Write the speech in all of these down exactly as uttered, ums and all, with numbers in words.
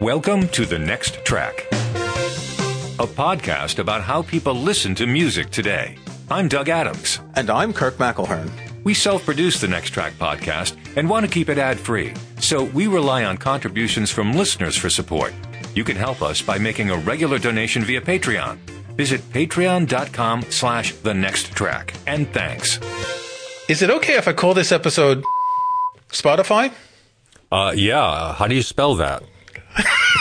Welcome to The Next Track, a podcast about how people listen to music today. I'm Doug Adams. And I'm Kirk McElhern. We self-produce The Next Track podcast and want to keep it ad-free, so we rely on contributions from listeners for support. You can help us by making a regular donation via Patreon. Visit patreon.com slash The Next Track. And thanks. Is it okay if I call this episode Spotify? Uh, yeah. How do you spell that?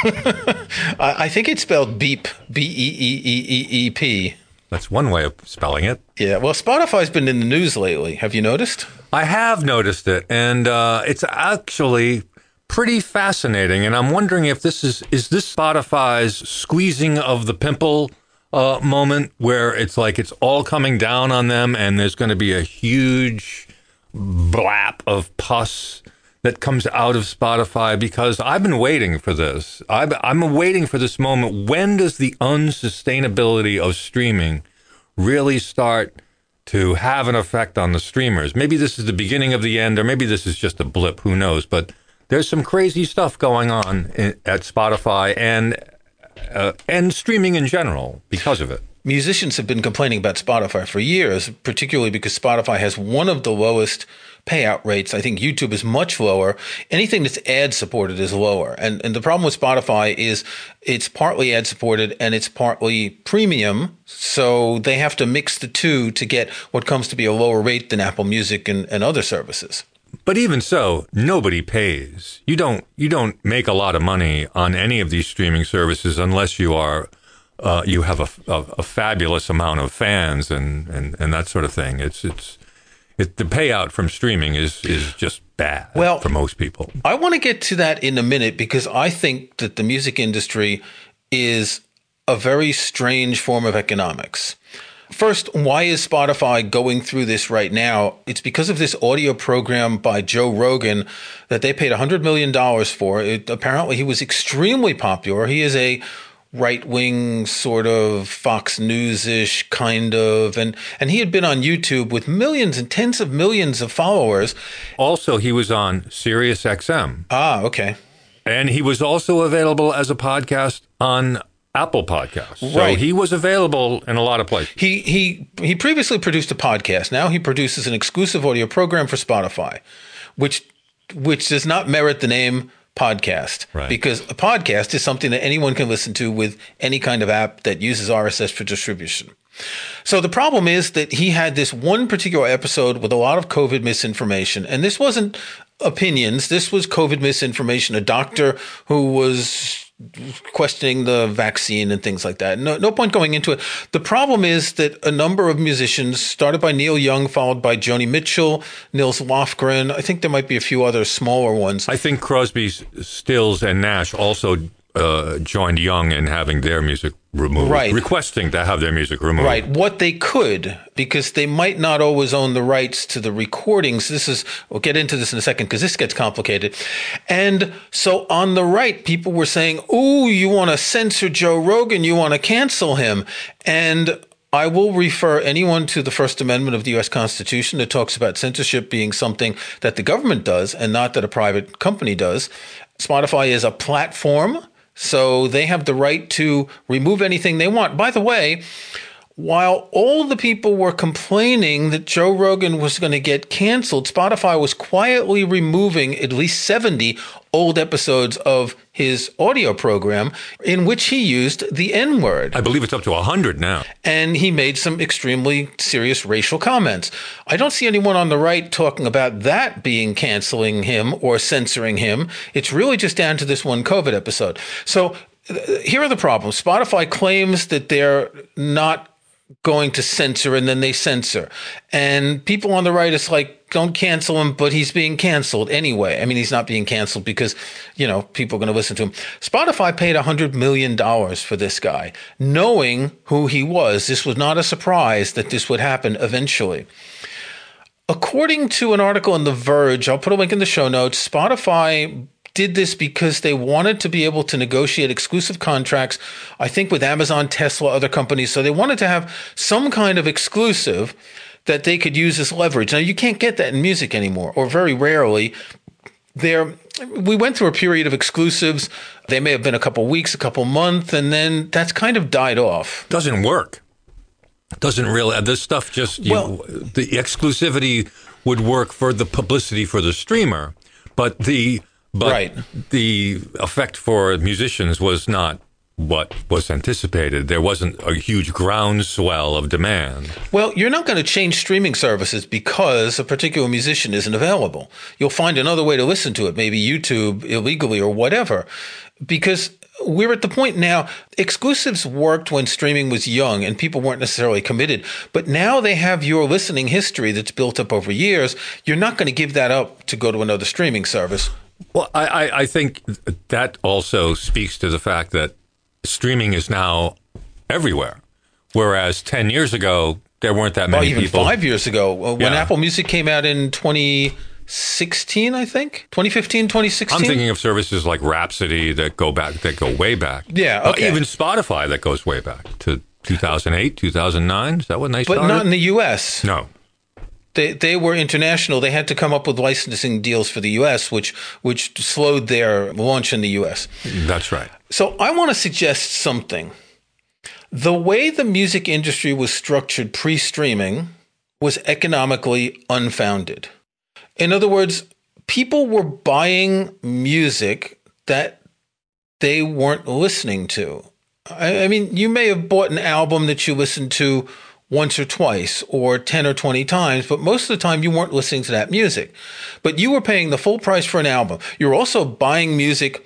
I think it's spelled beep, B E E E E E P. That's one way of spelling it. Yeah, well, Spotify's been in the news lately. Have you noticed? I have noticed it, and uh, it's actually pretty fascinating, and I'm wondering if this is, is this Spotify's squeezing of the pimple uh, moment, where it's like it's all coming down on them, and there's going to be a huge blap of pus that comes out of Spotify, because I've been waiting for this. I've, I'm waiting for this moment. When does the unsustainability of streaming really start to have an effect on the streamers? Maybe this is the beginning of the end, or maybe this is just a blip. Who knows? But there's some crazy stuff going on in, at Spotify and uh, and streaming in general because of it. Musicians have been complaining about Spotify for years, particularly because Spotify has one of the lowest payout rates. I think YouTube is much lower. Anything that's ad supported is lower. And and the problem with Spotify is it's partly ad supported and it's partly premium. So they have to mix the two to get what comes to be a lower rate than Apple Music and, and other services. But even so, nobody pays. You don't you don't make a lot of money on any of these streaming services unless you are uh, you have a, a, a fabulous amount of fans and, and, and that sort of thing. It's it's It, the payout from streaming is, is just bad well, for most people. I want to get to that in a minute, because I think that the music industry is a very strange form of economics. First, why is Spotify going through this right now? It's because of this audio program by Joe Rogan that they paid one hundred million dollars for. It, apparently, he was extremely popular. He is a right-wing sort of Fox News-ish kind of, and, and he had been on YouTube with millions and tens of millions of followers. Also, he was on Sirius X M. Ah, okay. And he was also available as a podcast on Apple Podcasts. So right. He was available in a lot of places. He, he, he previously produced a podcast. Now he produces an exclusive audio program for Spotify, which which does not merit the name podcast, right? Because a podcast is something that anyone can listen to with any kind of app that uses R S S for distribution. So the problem is that he had this one particular episode with a lot of COVID misinformation, and this wasn't opinions. This was COVID misinformation. A doctor who was questioning the vaccine and things like that. No, no point going into it. The problem is that a number of musicians, started by Neil Young, followed by Joni Mitchell, Nils Lofgren. I think there might be a few other smaller ones. I think Crosby, Stills, and Nash also uh, joined Young in having their music removed, right. Requesting to have their music removed. Right, what they could, because they might not always own the rights to the recordings. This is, we'll get into this in a second, because this gets complicated. And so on the right, people were saying, oh, you want to censor Joe Rogan, you want to cancel him. And I will refer anyone to the First Amendment of the U S Constitution that talks about censorship being something that the government does and not that a private company does. Spotify is a platform, so they have the right to remove anything they want. By the way, while all the people were complaining that Joe Rogan was going to get canceled, Spotify was quietly removing at least seventy old episodes of his audio program in which he used the N-word. I believe it's up to one hundred now. And he made some extremely serious racial comments. I don't see anyone on the right talking about that being canceling him or censoring him. It's really just down to this one COVID episode. So here are the problems. Spotify claims that they're not going to censor, and then they censor. And people on the right, it's like, don't cancel him, but he's being canceled anyway. I mean, he's not being canceled because, you know, people are going to listen to him. Spotify paid one hundred million dollars for this guy, knowing who he was. This was not a surprise that this would happen eventually. According to an article in The Verge, I'll put a link in the show notes, Spotify did this because they wanted to be able to negotiate exclusive contracts, I think with Amazon, Tesla, other companies. So they wanted to have some kind of exclusive that they could use as leverage. Now, you can't get that in music anymore, or very rarely. Their we went through a period of exclusives. They may have been a couple weeks, a couple months, and then that's kind of died off. Doesn't work. Doesn't really. This stuff just, you well, know, the exclusivity would work for the publicity for the streamer, but the but right. the effect for musicians was not what was anticipated. There wasn't a huge groundswell of demand. Well, you're not going to change streaming services because a particular musician isn't available. You'll find another way to listen to it, maybe YouTube illegally or whatever, because we're at the point now, exclusives worked when streaming was young and people weren't necessarily committed, but now they have your listening history that's built up over years. You're not going to give that up to go to another streaming service. Well, I, I think that also speaks to the fact that streaming is now everywhere, whereas ten years ago, there weren't that many well, even people. Even five years ago, when yeah. Apple Music came out in twenty sixteen, I think, twenty fifteen, twenty sixteen. I'm thinking of services like Rhapsody that go back, that go way back. Yeah, okay. Uh, even Spotify that goes way back to two thousand eight, two thousand nine. Is that what they started? But not in the U S. No. They they were international. They had to come up with licensing deals for the U S, which which slowed their launch in the U S. That's right. So I want to suggest something. The way the music industry was structured pre-streaming was economically unfounded. In other words, people were buying music that they weren't listening to. I, I mean, you may have bought an album that you listened to once or twice or ten or twenty times, but most of the time you weren't listening to that music. But you were paying the full price for an album. You were also buying music,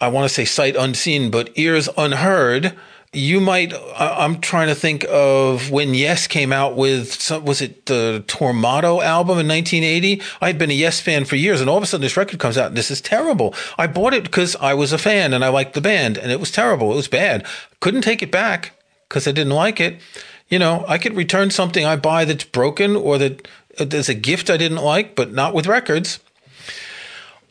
I want to say sight unseen, but ears unheard. You might, I'm trying to think of when Yes came out with, some, was it the Tormato album in nineteen eighty? I'd been a Yes fan for years, and all of a sudden this record comes out, and this is terrible. I bought it because I was a fan and I liked the band, and it was terrible. It was bad. Couldn't take it back because I didn't like it. You know, I could return something I buy that's broken or that uh, there's a gift I didn't like, but not with records.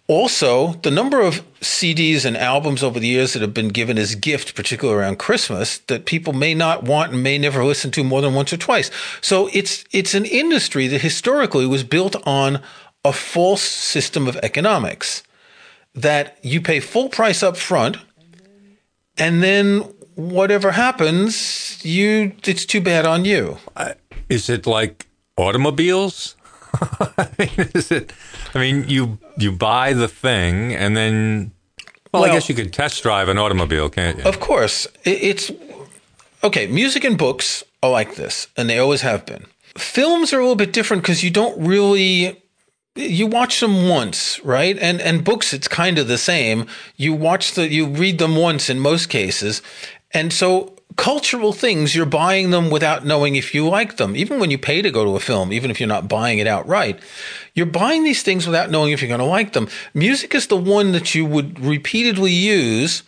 Also, the number of C Ds and albums over the years that have been given as gift, particularly around Christmas, that people may not want and may never listen to more than once or twice. So it's it's an industry that historically was built on a false system of economics, that you pay full price up front, and then whatever happens, you it's too bad on you. Uh, is it like automobiles? I mean, is it? I mean, you you buy the thing, and then well, well, I guess you could test drive an automobile, can't you? Of course, it's okay. Music and books are like this, and they always have been. Films are a little bit different because you don't really you watch them once, right? And and books, it's kind of the same. You watch the you read them once in most cases, and so. Cultural things, you're buying them without knowing if you like them. Even when you pay to go to a film, even if you're not buying it outright, you're buying these things without knowing if you're going to like them. Music is the one that you would repeatedly use,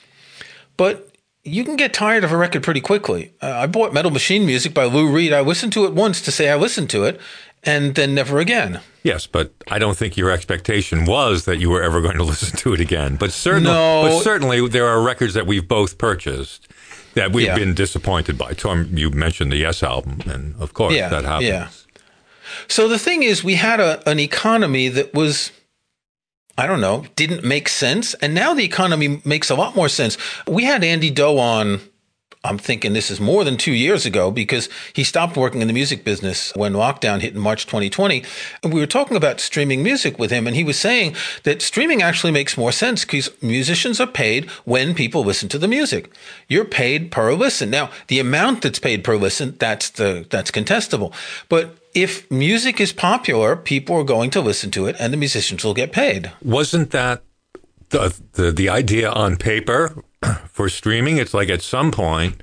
but you can get tired of a record pretty quickly. Uh, I bought Metal Machine Music by Lou Reed. I listened to it once to say I listened to it, and then never again. Yes, but I don't think your expectation was that you were ever going to listen to it again. But certainly, no. but certainly there are records that we've both purchased that we've yeah. been disappointed by. Tom, you mentioned the Yes album, and of course yeah, that happens. Yeah. So the thing is, we had a, an economy that was, I don't know, didn't make sense, and now the economy makes a lot more sense. We had Andy Doe on, I'm thinking this is more than two years ago, because he stopped working in the music business when lockdown hit in March twenty twenty, and we were talking about streaming music with him, and he was saying that streaming actually makes more sense because musicians are paid when people listen to the music. You're paid per listen. Now, the amount that's paid per listen, that's the that's contestable. But if music is popular, people are going to listen to it, and the musicians will get paid. Wasn't that the the, the idea on paper? For streaming, it's like at some point,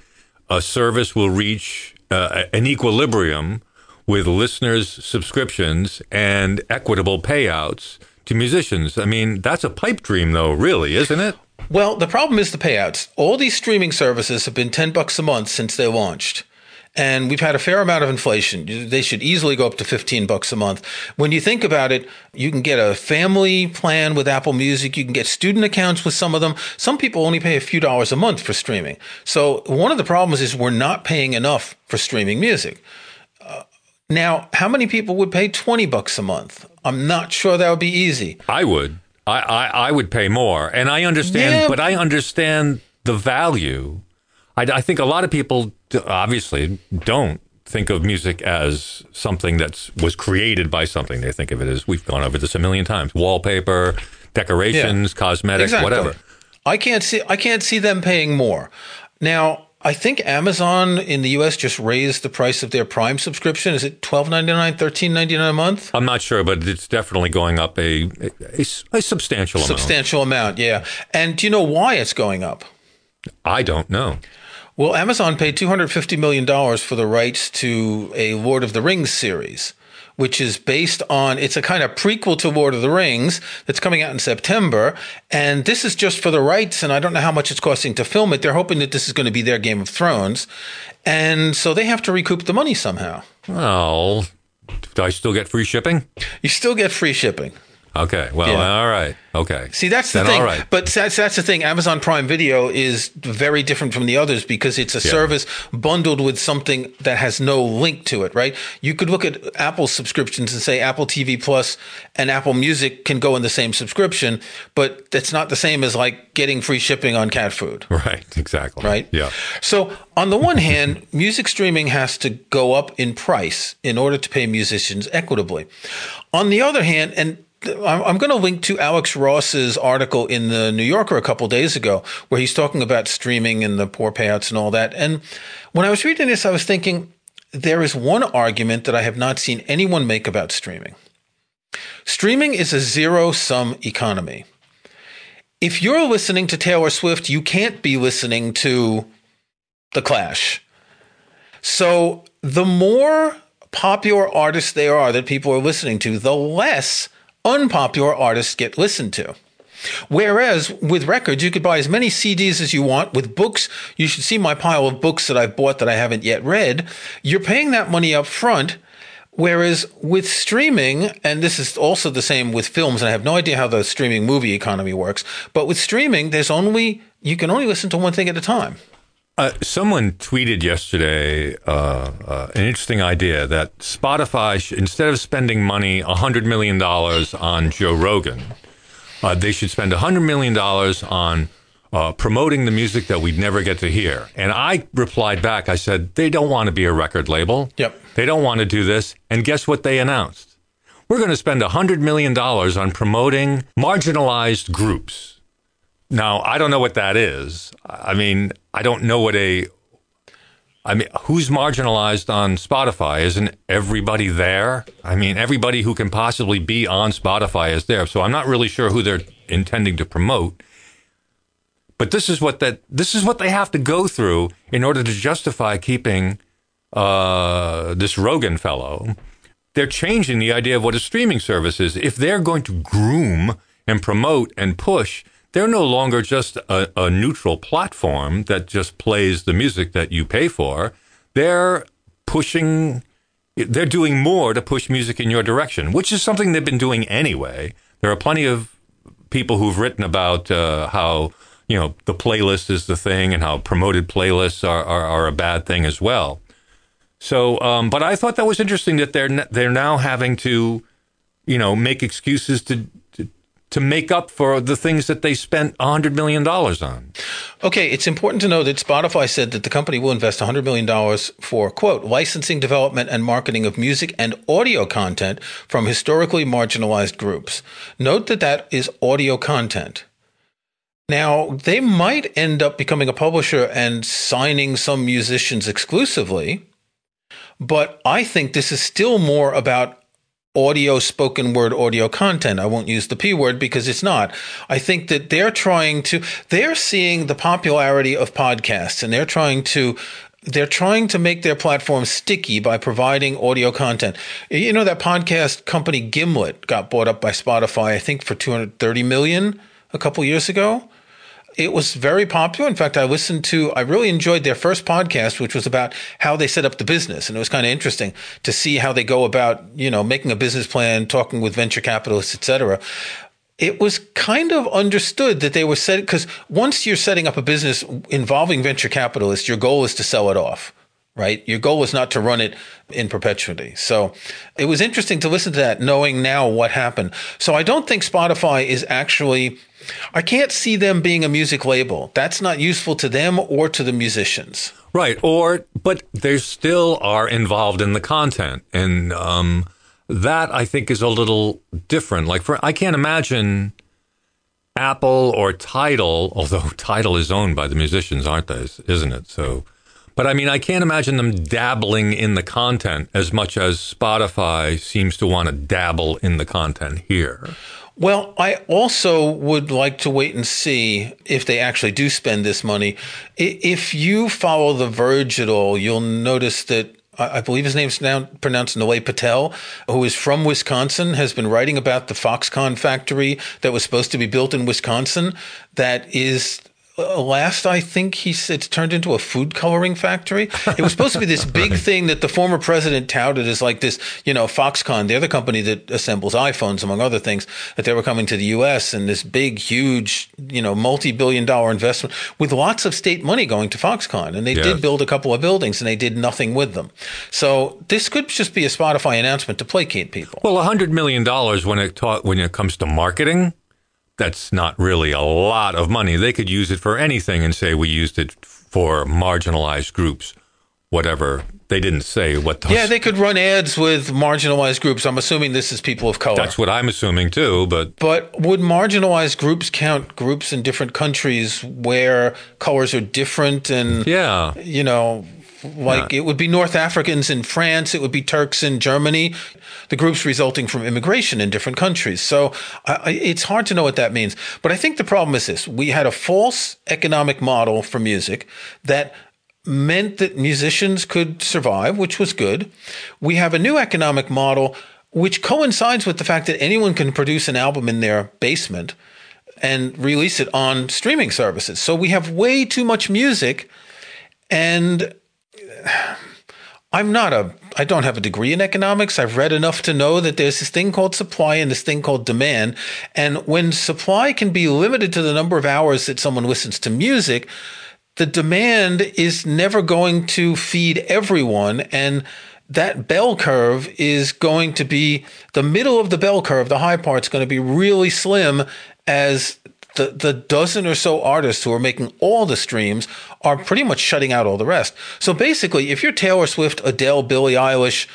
a service will reach uh, an equilibrium with listeners' subscriptions and equitable payouts to musicians. I mean, that's a pipe dream, though, really, isn't it? Well, the problem is the payouts. All these streaming services have been ten bucks a month since they launched. And we've had a fair amount of inflation. They should easily go up to fifteen bucks a month. When you think about it, you can get a family plan with Apple Music. You can get student accounts with some of them. Some people only pay a few dollars a month for streaming. So one of the problems is we're not paying enough for streaming music. Uh, now, how many people would pay twenty bucks a month? I'm not sure that would be easy. I would. I, I, I would pay more. And I understand, yeah. but I understand the value. I, I think a lot of people obviously don't think of music as something that was created by something. They think of it as, we've gone over this a million times, wallpaper, decorations, yeah. cosmetics, exactly. whatever. I can't see I can't see them paying more. Now, I think Amazon in the U S just raised the price of their Prime subscription. Is it twelve ninety-nine, thirteen ninety-nine a month? I'm not sure, but it's definitely going up a, a, a substantial amount. Substantial amount, yeah. And do you know why it's going up? I don't know. Well, Amazon paid two hundred fifty million dollars for the rights to a Lord of the Rings series, which is based on, it's a kind of prequel to Lord of the Rings that's coming out in September. And this is just for the rights, and I don't know how much it's costing to film it. They're hoping that this is going to be their Game of Thrones. And so they have to recoup the money somehow. Well, do I still get free shipping? You still get free shipping. Okay. Well, yeah. all right. Okay. See, that's the then thing. Right. But that's, that's the thing. Amazon Prime Video is very different from the others because it's a yeah. service bundled with something that has no link to it, right? You could look at Apple subscriptions and say Apple T V Plus and Apple Music can go in the same subscription, but that's not the same as like getting free shipping on cat food. Right. Exactly. Right? Yeah. So on the one hand, music streaming has to go up in price in order to pay musicians equitably. On the other hand, and I'm going to link to Alex Ross's article in the New Yorker a couple days ago where he's talking about streaming and the poor payouts and all that. And when I was reading this, I was thinking there is one argument that I have not seen anyone make about streaming. Streaming is a zero-sum economy. If you're listening to Taylor Swift, you can't be listening to The Clash. So the more popular artists they are that people are listening to, the less unpopular artists get listened to. Whereas with records, you could buy as many C Ds as you want. With books, you should see my pile of books that I've bought that I haven't yet read. You're paying that money up front. Whereas with streaming, and this is also the same with films, and I have no idea how the streaming movie economy works, but with streaming, there's only, you can only listen to one thing at a time. Uh, someone tweeted yesterday uh, uh, an interesting idea that Spotify, sh- instead of spending money, one hundred million dollars on Joe Rogan, uh, they should spend one hundred million dollars on uh, promoting the music that we'd never get to hear. And I replied back, I said, they don't want to be a record label. Yep. They don't want to do this. And guess what they announced? We're going to spend one hundred million dollars on promoting marginalized groups. Now, I don't know what that is. I mean, I don't know what a, I mean, who's marginalized on Spotify? Isn't everybody there? I mean, everybody who can possibly be on Spotify is there. So I'm not really sure who they're intending to promote. But this is what that, this is what they have to go through in order to justify keeping uh, this Rogan fellow. They're changing the idea of what a streaming service is. If they're going to groom and promote and push, they're no longer just a, a neutral platform that just plays the music that you pay for. They're pushing, they're doing more to push music in your direction, which is something they've been doing anyway. There are plenty of people who've written about uh, how, you know, the playlist is the thing and how promoted playlists are, are, are a bad thing as well. So, um, but I thought that was interesting that they're they're now having to, you know, make excuses to, to make up for the things that they spent one hundred million dollars on. Okay, it's important to know that Spotify said that the company will invest one hundred million dollars for, quote, licensing, development, and marketing of music and audio content from historically marginalized groups. Note that that is audio content. Now, they might end up becoming a publisher and signing some musicians exclusively, but I think this is still more about audio, spoken word, audio content. I won't use the P word because it's not. I think that they're trying to, they're seeing the popularity of podcasts and they're trying to, they're trying to make their platform sticky by providing audio content. You know, that podcast company Gimlet got bought up by Spotify, I think for two hundred thirty million dollars a couple years ago. It was very popular. In fact, I listened to, I really enjoyed their first podcast, which was about how they set up the business. And it was kind of interesting to see how they go about, you know, making a business plan, talking with venture capitalists, et cetera. It was kind of understood that they were set, because once you're setting up a business involving venture capitalists, your goal is to sell it off. right? Your goal was not to run it in perpetuity. So it was interesting to listen to that, knowing now what happened. So I don't think Spotify is actually, I can't see them being a music label. That's not useful to them or to the musicians. Right. Or, but they still are involved in the content. And um, that I think is a little different. Like for, I can't imagine Apple or Tidal, although Tidal is owned by the musicians, aren't they? Isn't it? So, but I mean, I can't imagine them dabbling in the content as much as Spotify seems to want to dabble in the content here. Well, I also would like to wait and see if they actually do spend this money. If you follow The Verge at all, you'll notice that I believe his name's now pronounced Nilay Patel, who is from Wisconsin, has been writing about the Foxconn factory that was supposed to be built in Wisconsin. That is, last I think he said, it's turned into a food coloring factory. It was supposed to be this big right. thing that the former president touted as like this, you know, Foxconn, they're the company that assembles iPhones, among other things, that they were coming to the U S and this big, huge, you know, multi-billion dollar investment with lots of state money going to Foxconn. And they yes. did build a couple of buildings and they did nothing with them. So this could just be a Spotify announcement to placate people. Well, one hundred million dollars when it, ta- when it comes to marketing, that's not really a lot of money. They could use it for anything and say we used it for marginalized groups, whatever. They didn't say what those... Yeah, they could run ads with marginalized groups. I'm assuming this is people of color. That's what I'm assuming too, but... But would marginalized groups count groups in different countries where colors are different and, yeah. you know... Like yeah. it would be North Africans in France, it would be Turks in Germany, the groups resulting from immigration in different countries. So I, it's hard to know what that means. But I think the problem is this. We had a false economic model for music that meant that musicians could survive, which was good. We have a new economic model, which coincides with the fact that anyone can produce an album in their basement and release it on streaming services. So we have way too much music and... I'm not a, I don't have a degree in economics. I've read enough to know that there's this thing called supply and this thing called demand. And when supply can be limited to the number of hours that someone listens to music, the demand is never going to feed everyone. And that bell curve is going to be, the middle of the bell curve, the high part's going to be really slim as The, the dozen or so artists who are making all the streams are pretty much shutting out all the rest. So basically, if you're Taylor Swift, Adele, Billie Eilish,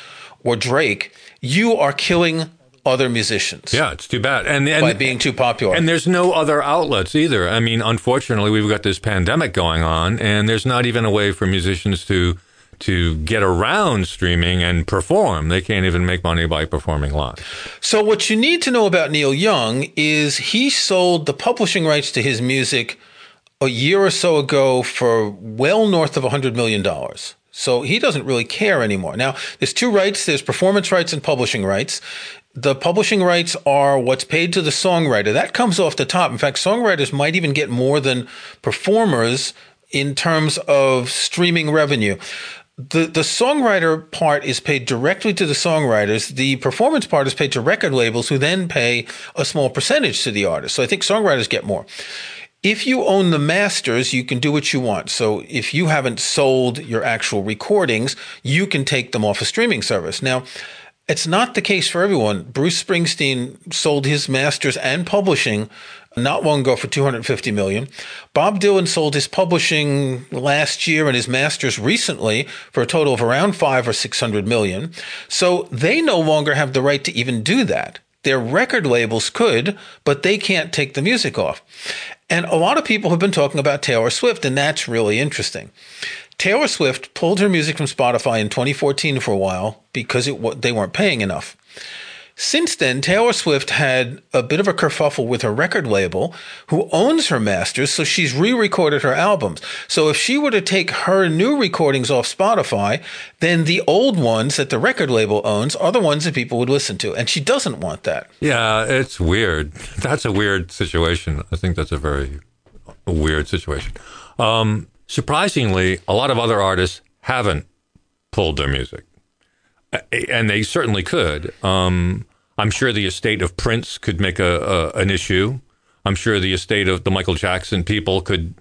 or Drake, you are killing other musicians. Yeah, it's too bad. And, and by being too popular. And there's no other outlets either. I mean, unfortunately, we've got this pandemic going on, and there's not even a way for musicians to to get around streaming and perform. They can't even make money by performing live. So what you need to know about Neil Young is he sold the publishing rights to his music a year or so ago for well north of one hundred million dollars. So he doesn't really care anymore. Now, there's two rights. There's performance rights and publishing rights. The publishing rights are what's paid to the songwriter. That comes off the top. In fact, songwriters might even get more than performers in terms of streaming revenue. The the songwriter part is paid directly to the songwriters. The performance part is paid to record labels who then pay a small percentage to the artist. So I think songwriters get more. If you own the masters, you can do what you want. So if you haven't sold your actual recordings, you can take them off a streaming service. Now, it's not the case for everyone. Bruce Springsteen sold his masters and publishing not long ago for two hundred fifty million dollars. Bob Dylan sold his publishing last year and his masters recently for a total of around five or six hundred million dollars. So they no longer have the right to even do that. Their record labels could, but they can't take the music off. And a lot of people have been talking about Taylor Swift, and that's really interesting. Taylor Swift pulled her music from Spotify in twenty fourteen for a while because it, they weren't paying enough. Since then, Taylor Swift had a bit of a kerfuffle with her record label, who owns her masters, so she's re-recorded her albums. So if she were to take her new recordings off Spotify, then the old ones that the record label owns are the ones that people would listen to, and she doesn't want that. Yeah, it's weird. That's a weird situation. I think that's a very weird situation. Um, surprisingly, a lot of other artists haven't pulled their music. And they certainly could. Um, I'm sure the estate of Prince could make a, a an issue. I'm sure the estate of the Michael Jackson people could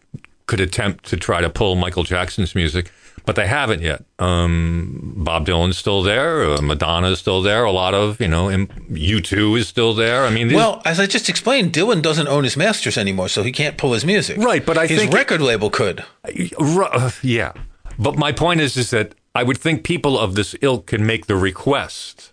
could attempt to try to pull Michael Jackson's music, but they haven't yet. Um, Bob Dylan's still there. Uh, Madonna's still there. A lot of, you know, U two is still there. I mean, these... Well, as I just explained, Dylan doesn't own his masters anymore, so he can't pull his music. Right, but I his think... His record it... label could. Yeah. But my point is, is that I would think people of this ilk can make the request.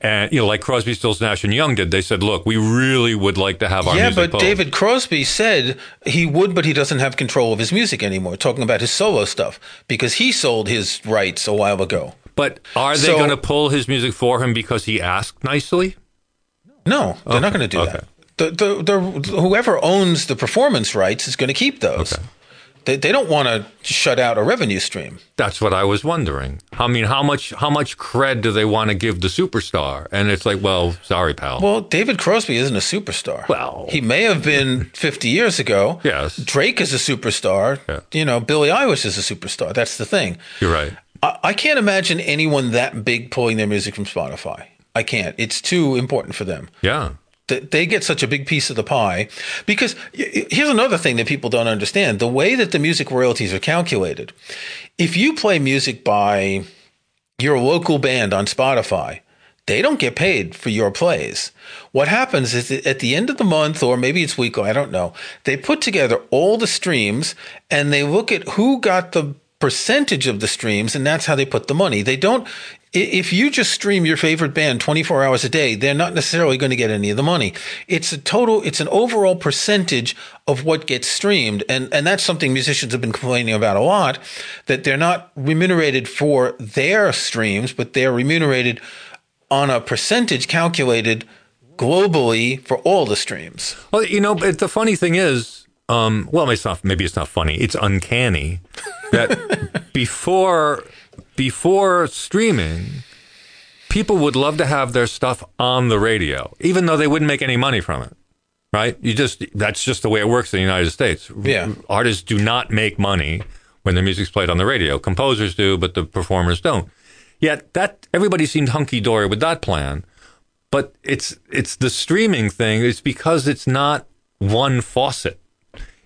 And, you know, like Crosby, Stills, Nash, and Young did, they said, look, we really would like to have our yeah, music Yeah, but pulled. David Crosby said he would, but he doesn't have control of his music anymore, talking about his solo stuff, because he sold his rights a while ago. But are they so, going to pull his music for him because he asked nicely? No, they're okay. not going to do okay. that. The, the, the, whoever owns the performance rights is going to keep those. Okay. They, they don't want to shut out a revenue stream. That's what I was wondering. I mean, how much how much cred do they want to give the superstar? And it's like, well, sorry, pal. Well, David Crosby isn't a superstar. Well, he may have been fifty years ago. Yes. Drake is a superstar. Yeah. You know, Billie Eilish is a superstar. That's the thing. You're right. I, I can't imagine anyone that big pulling their music from Spotify. I can't. It's too important for them. Yeah. They get such a big piece of the pie, because here's another thing that people don't understand. The way that the music royalties are calculated, if you play music by your local band on Spotify, they don't get paid for your plays. What happens is that at the end of the month, or maybe it's weekly, I don't know, they put together all the streams and they look at who got the percentage of the streams, and that's how they put the money. They don't... If you just stream your favorite band twenty-four hours a day, they're not necessarily going to get any of the money. It's a total, it's an overall percentage of what gets streamed. And, and that's something musicians have been complaining about a lot, that they're not remunerated for their streams, but they're remunerated on a percentage calculated globally for all the streams. Well, you know, but the funny thing is, um, well, it's not, maybe it's not funny. It's uncanny that before... Before streaming, people would love to have their stuff on the radio, even though they wouldn't make any money from it, right? You just that's just the way it works in the United States. Yeah. Artists do not make money when their music's played on the radio. Composers do, but the performers don't. Yet that everybody seemed hunky-dory with that plan, but it's it's the streaming thing. It's because it's not one faucet.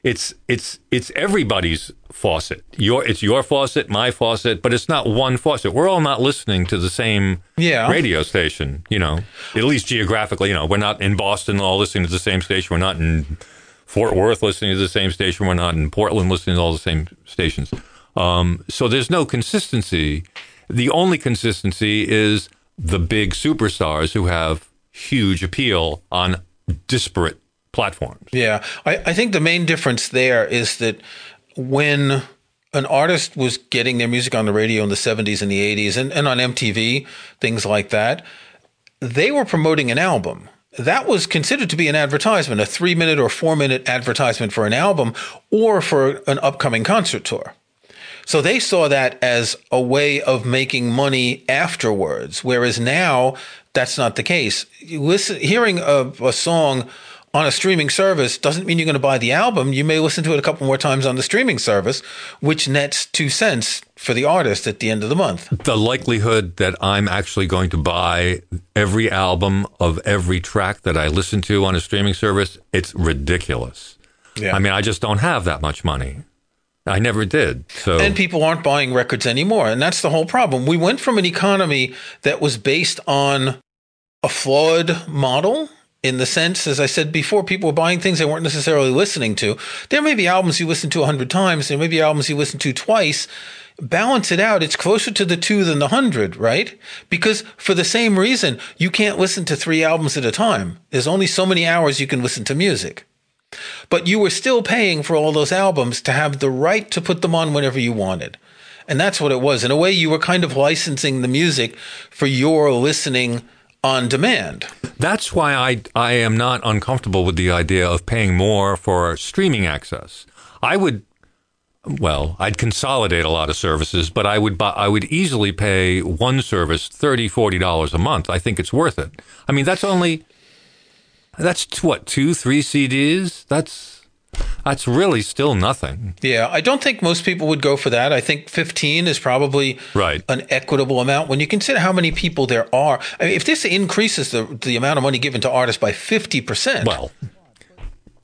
It's it's it's everybody's faucet. Your it's your faucet, my faucet, but it's not one faucet. We're all not listening to the same yeah. radio station, you know. At least geographically, you know, we're not in Boston all listening to the same station. We're not in Fort Worth listening to the same station. We're not in Portland listening to all the same stations. Um, so there's no consistency. The only consistency is the big superstars who have huge appeal on disparate platforms. Yeah. I, I think the main difference there is that when an artist was getting their music on the radio in the seventies and the eighties and, and on M T V, things like that, they were promoting an album. That was considered to be an advertisement, a three-minute or four-minute advertisement for an album or for an upcoming concert tour. So they saw that as a way of making money afterwards, whereas now that's not the case. Listen, hearing a, a song on a streaming service doesn't mean you're going to buy the album. You may listen to it a couple more times on the streaming service, which nets two cents for the artist at the end of the month. The likelihood that I'm actually going to buy every album of every track that I listen to on a streaming service, it's ridiculous. Yeah. I mean, I just don't have that much money. I never did. So. And people aren't buying records anymore. And that's the whole problem. We went from an economy that was based on a flawed model, in the sense, as I said before, people were buying things they weren't necessarily listening to. There may be albums you listen to a hundred times. There may be albums you listen to twice. Balance it out. It's closer to the two than the hundred, right? Because for the same reason, you can't listen to three albums at a time. There's only so many hours you can listen to music. But you were still paying for all those albums to have the right to put them on whenever you wanted. And that's what it was. In a way, you were kind of licensing the music for your listening on demand. That's why I I am not uncomfortable with the idea of paying more for streaming access. I would, well, I'd consolidate a lot of services, but I would buy, I would easily pay one service thirty dollars, forty dollars a month. I think it's worth it. I mean, that's only, that's what, two, three C Ds? That's That's really still nothing. Yeah, I don't think most people would go for that. I think fifteen is probably right. an equitable amount. When you consider how many people there are, I mean, if this increases the the amount of money given to artists by fifty percent, well,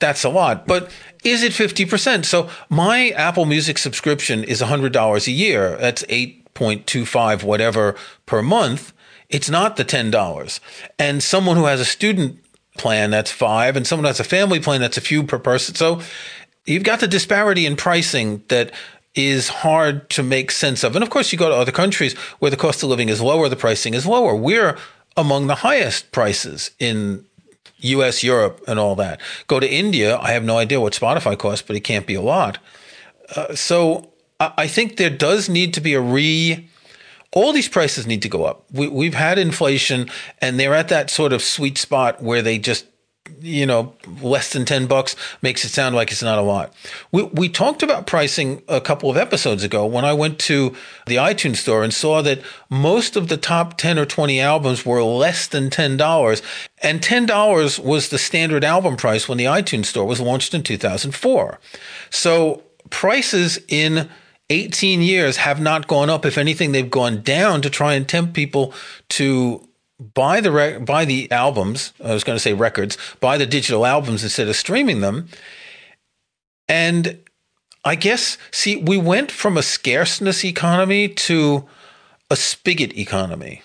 that's a lot, but is it fifty percent? So my Apple Music subscription is one hundred dollars a year. That's eight point two five whatever per month. It's not the ten dollars. And someone who has a student plan, that's five, and someone who has a family plan, that's a few per person. So you've got the disparity in pricing that is hard to make sense of. And of course, you go to other countries where the cost of living is lower, the pricing is lower. We're among the highest prices in U S, Europe, and all that. Go to India, I have no idea what Spotify costs, but it can't be a lot. Uh, so I, I think there does need to be a re... All these prices need to go up. We, we've had inflation, and they're at that sort of sweet spot where they just, you know, less than ten bucks makes it sound like it's not a lot. We we talked about pricing a couple of episodes ago when I went to the iTunes store and saw that most of the top ten or twenty albums were less than ten dollars. And ten dollars was the standard album price when the iTunes store was launched in two thousand four. So prices in eighteen years have not gone up. If anything, they've gone down to try and tempt people to buy the rec- buy the albums. I was going to say records, buy the digital albums instead of streaming them. And I guess, see, we went from a scarceness economy to a spigot economy.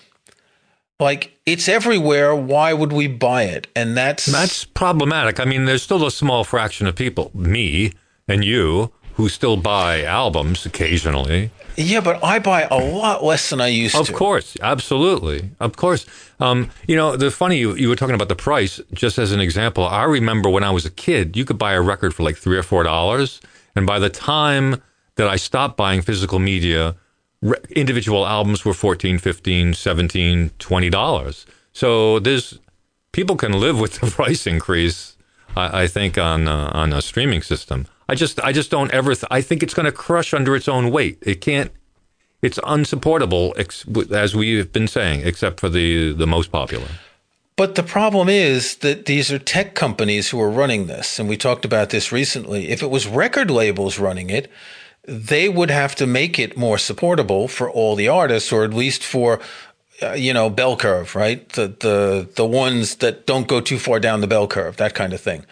Like, it's everywhere. Why would we buy it? And that's that's problematic. I mean, there's still a small fraction of people, me and you, who still buy albums occasionally. Yeah, but I buy a lot less than I used to. Of course, absolutely. Of course. Um, you know, the funny, you, you were talking about the price, just as an example. I remember when I was a kid, you could buy a record for like three or four dollars. And by the time that I stopped buying physical media, re- individual albums were fourteen, fifteen, seventeen, twenty dollars. So there's, people can live with the price increase, I, I think, on uh, on a streaming system. I just, I just don't ever. Th- I think it's going to crush under its own weight. It can't. It's unsupportable, ex- as we've been saying, except for the the most popular. But the problem is that these are tech companies who are running this, and we talked about this recently. If it was record labels running it, they would have to make it more supportable for all the artists, or at least for, uh, you know, bell curve, right? The the the ones that don't go too far down the bell curve, that kind of thing.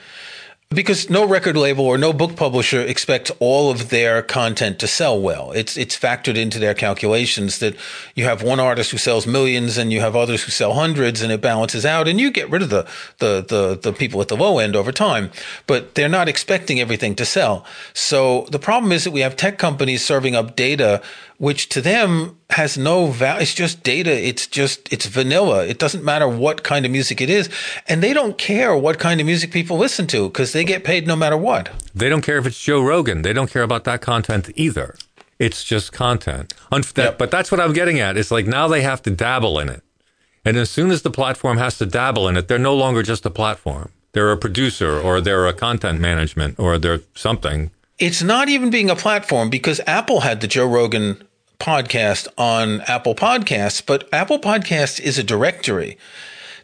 Because no record label or no book publisher expects all of their content to sell well. It's it's factored into their calculations that you have one artist who sells millions and you have others who sell hundreds, and it balances out, and you get rid of the the the, the people at the low end over time. But they're not expecting everything to sell. So the problem is that we have tech companies serving up data which to them has no value. It's just data. It's just, it's vanilla. It doesn't matter what kind of music it is. And they don't care what kind of music people listen to because they get paid no matter what. They don't care if it's Joe Rogan. They don't care about that content either. It's just content. Unf- yep. But that's what I'm getting at. It's like now they have to dabble in it. And as soon as the platform has to dabble in it, they're no longer just a platform. They're a producer, or they're a content management, or they're something. It's not even being a platform, because Apple had the Joe Rogan podcast on Apple Podcasts, but Apple Podcasts is a directory.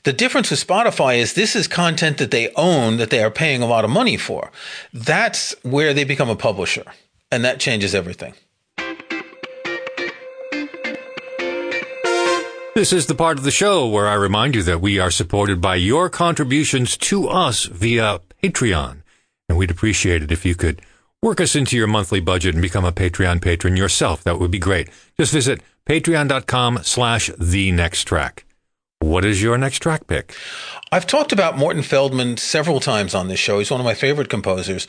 The difference with Spotify is this is content that they own, that they are paying a lot of money for. That's where they become a publisher, and that changes everything. This is the part of the show where I remind you that we are supported by your contributions to us via Patreon, and we'd appreciate it if you could work us into your monthly budget and become a Patreon patron yourself. That would be great. Just visit patreon.com slash the next track. What is your next track pick? I've talked about Morton Feldman several times on this show. He's one of my favorite composers.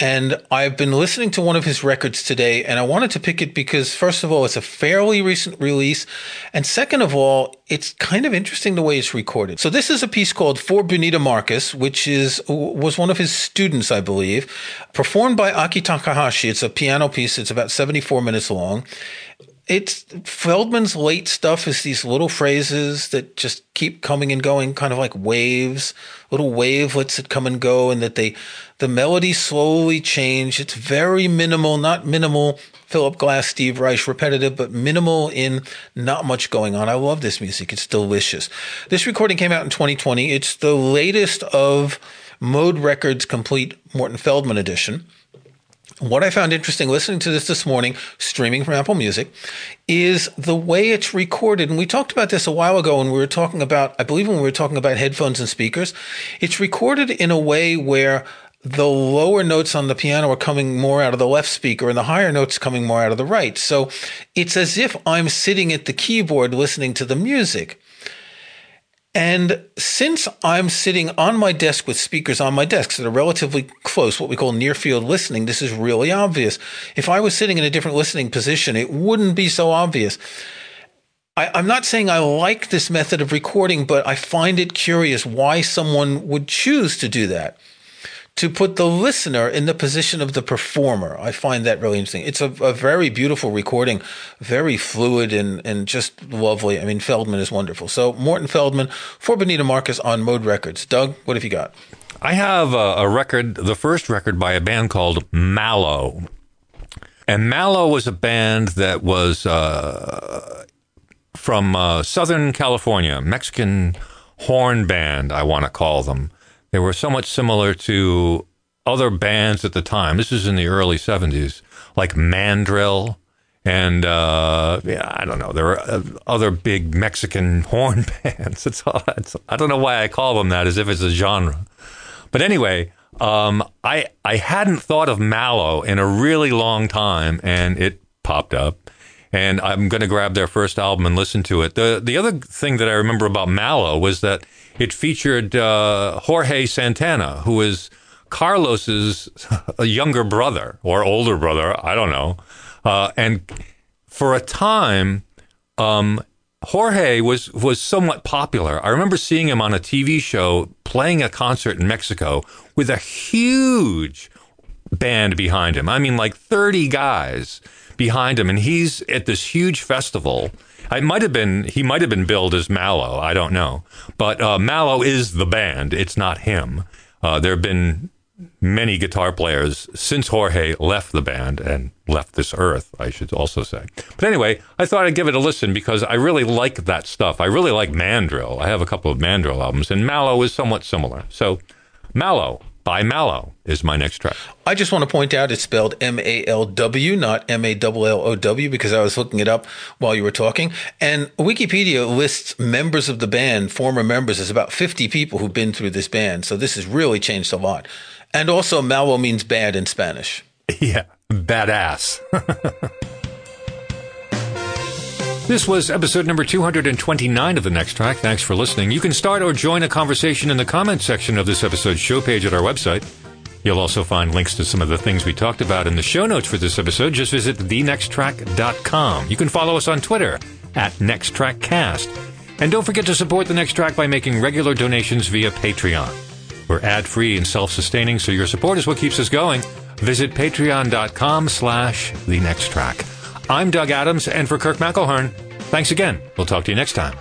And I've been listening to one of his records today, and I wanted to pick it because, first of all, it's a fairly recent release. And second of all, it's kind of interesting the way it's recorded. So this is a piece called For Bunita Marcus, which is was one of his students, I believe, performed by Aki Takahashi. It's a piano piece. It's about seventy-four minutes long. It's Feldman's late stuff is these little phrases that just keep coming and going, kind of like waves, little wavelets that come and go, and that they the melody slowly change. It's very minimal, not minimal Philip Glass, Steve Reich, repetitive, but minimal in not much going on. I love this music. It's delicious. This recording came out in twenty twenty. It's the latest of Mode Records' complete Morton Feldman edition. What I found interesting listening to this this morning, streaming from Apple Music, is the way it's recorded. And we talked about this a while ago when we were talking about, I believe when we were talking about headphones and speakers, it's recorded in a way where the lower notes on the piano are coming more out of the left speaker and the higher notes coming more out of the right. So it's as if I'm sitting at the keyboard listening to the music. And since I'm sitting on my desk with speakers on my desk that are relatively close, what we call near field listening, this is really obvious. If I was sitting in a different listening position, it wouldn't be so obvious. I, I'm not saying I like this method of recording, but I find it curious why someone would choose to do that. To put the listener in the position of the performer. I find that really interesting. It's a, a very beautiful recording, very fluid and, and just lovely. I mean, Feldman is wonderful. So Morton Feldman for Bunita Marcus on Mode Records. Doug, what have you got? I have a, a record, the first record by a band called Malo. And Malo was a band that was uh, from uh, Southern California, Mexican horn band, I want to call them. They were somewhat similar to other bands at the time. This is in the early seventies, like Mandrill and, uh, yeah, I don't know. There were other big Mexican horn bands. That's all. That's, I don't know why I call them that, as if it's a genre. But anyway, um, I, I hadn't thought of Malo in a really long time, and it popped up. And I'm going to grab their first album and listen to it. The the other thing that I remember about Malo was that it featured uh, Jorge Santana, who is Carlos's younger brother or older brother, I don't know. Uh, and for a time, um, Jorge was, was somewhat popular. I remember seeing him on a T V show playing a concert in Mexico with a huge band behind him. I mean, like thirty guys behind him, and he's at this huge festival. I might have been, he might have been billed as Malo, I don't know. But uh, Malo is the band, it's not him. Uh, there have been many guitar players since Jorge left the band and left this earth, I should also say. But anyway, I thought I'd give it a listen because I really like that stuff. I really like Mandrill. I have a couple of Mandrill albums, and Malo is somewhat similar. So, Malo. By Mallow is my next track. I just want to point out it's spelled M A L W, not M A L L O W, because I was looking it up while you were talking. And Wikipedia lists members of the band, former members. There's about fifty people who've been through this band. So this has really changed a lot. And also Mallow means bad in Spanish. Yeah, badass. This was episode number two hundred twenty-nine of The Next Track. Thanks for listening. You can start or join a conversation in the comments section of this episode's show page at our website. You'll also find links to some of the things we talked about in the show notes for this episode. Just visit the next track dot com. You can follow us on Twitter at Next Track Cast. And don't forget to support The Next Track by making regular donations via Patreon. We're ad-free and self-sustaining, so your support is what keeps us going. Visit patreon.com slash The Next Track. I'm Doug Adams, and for Kirk McElhern, thanks again. We'll talk to you next time.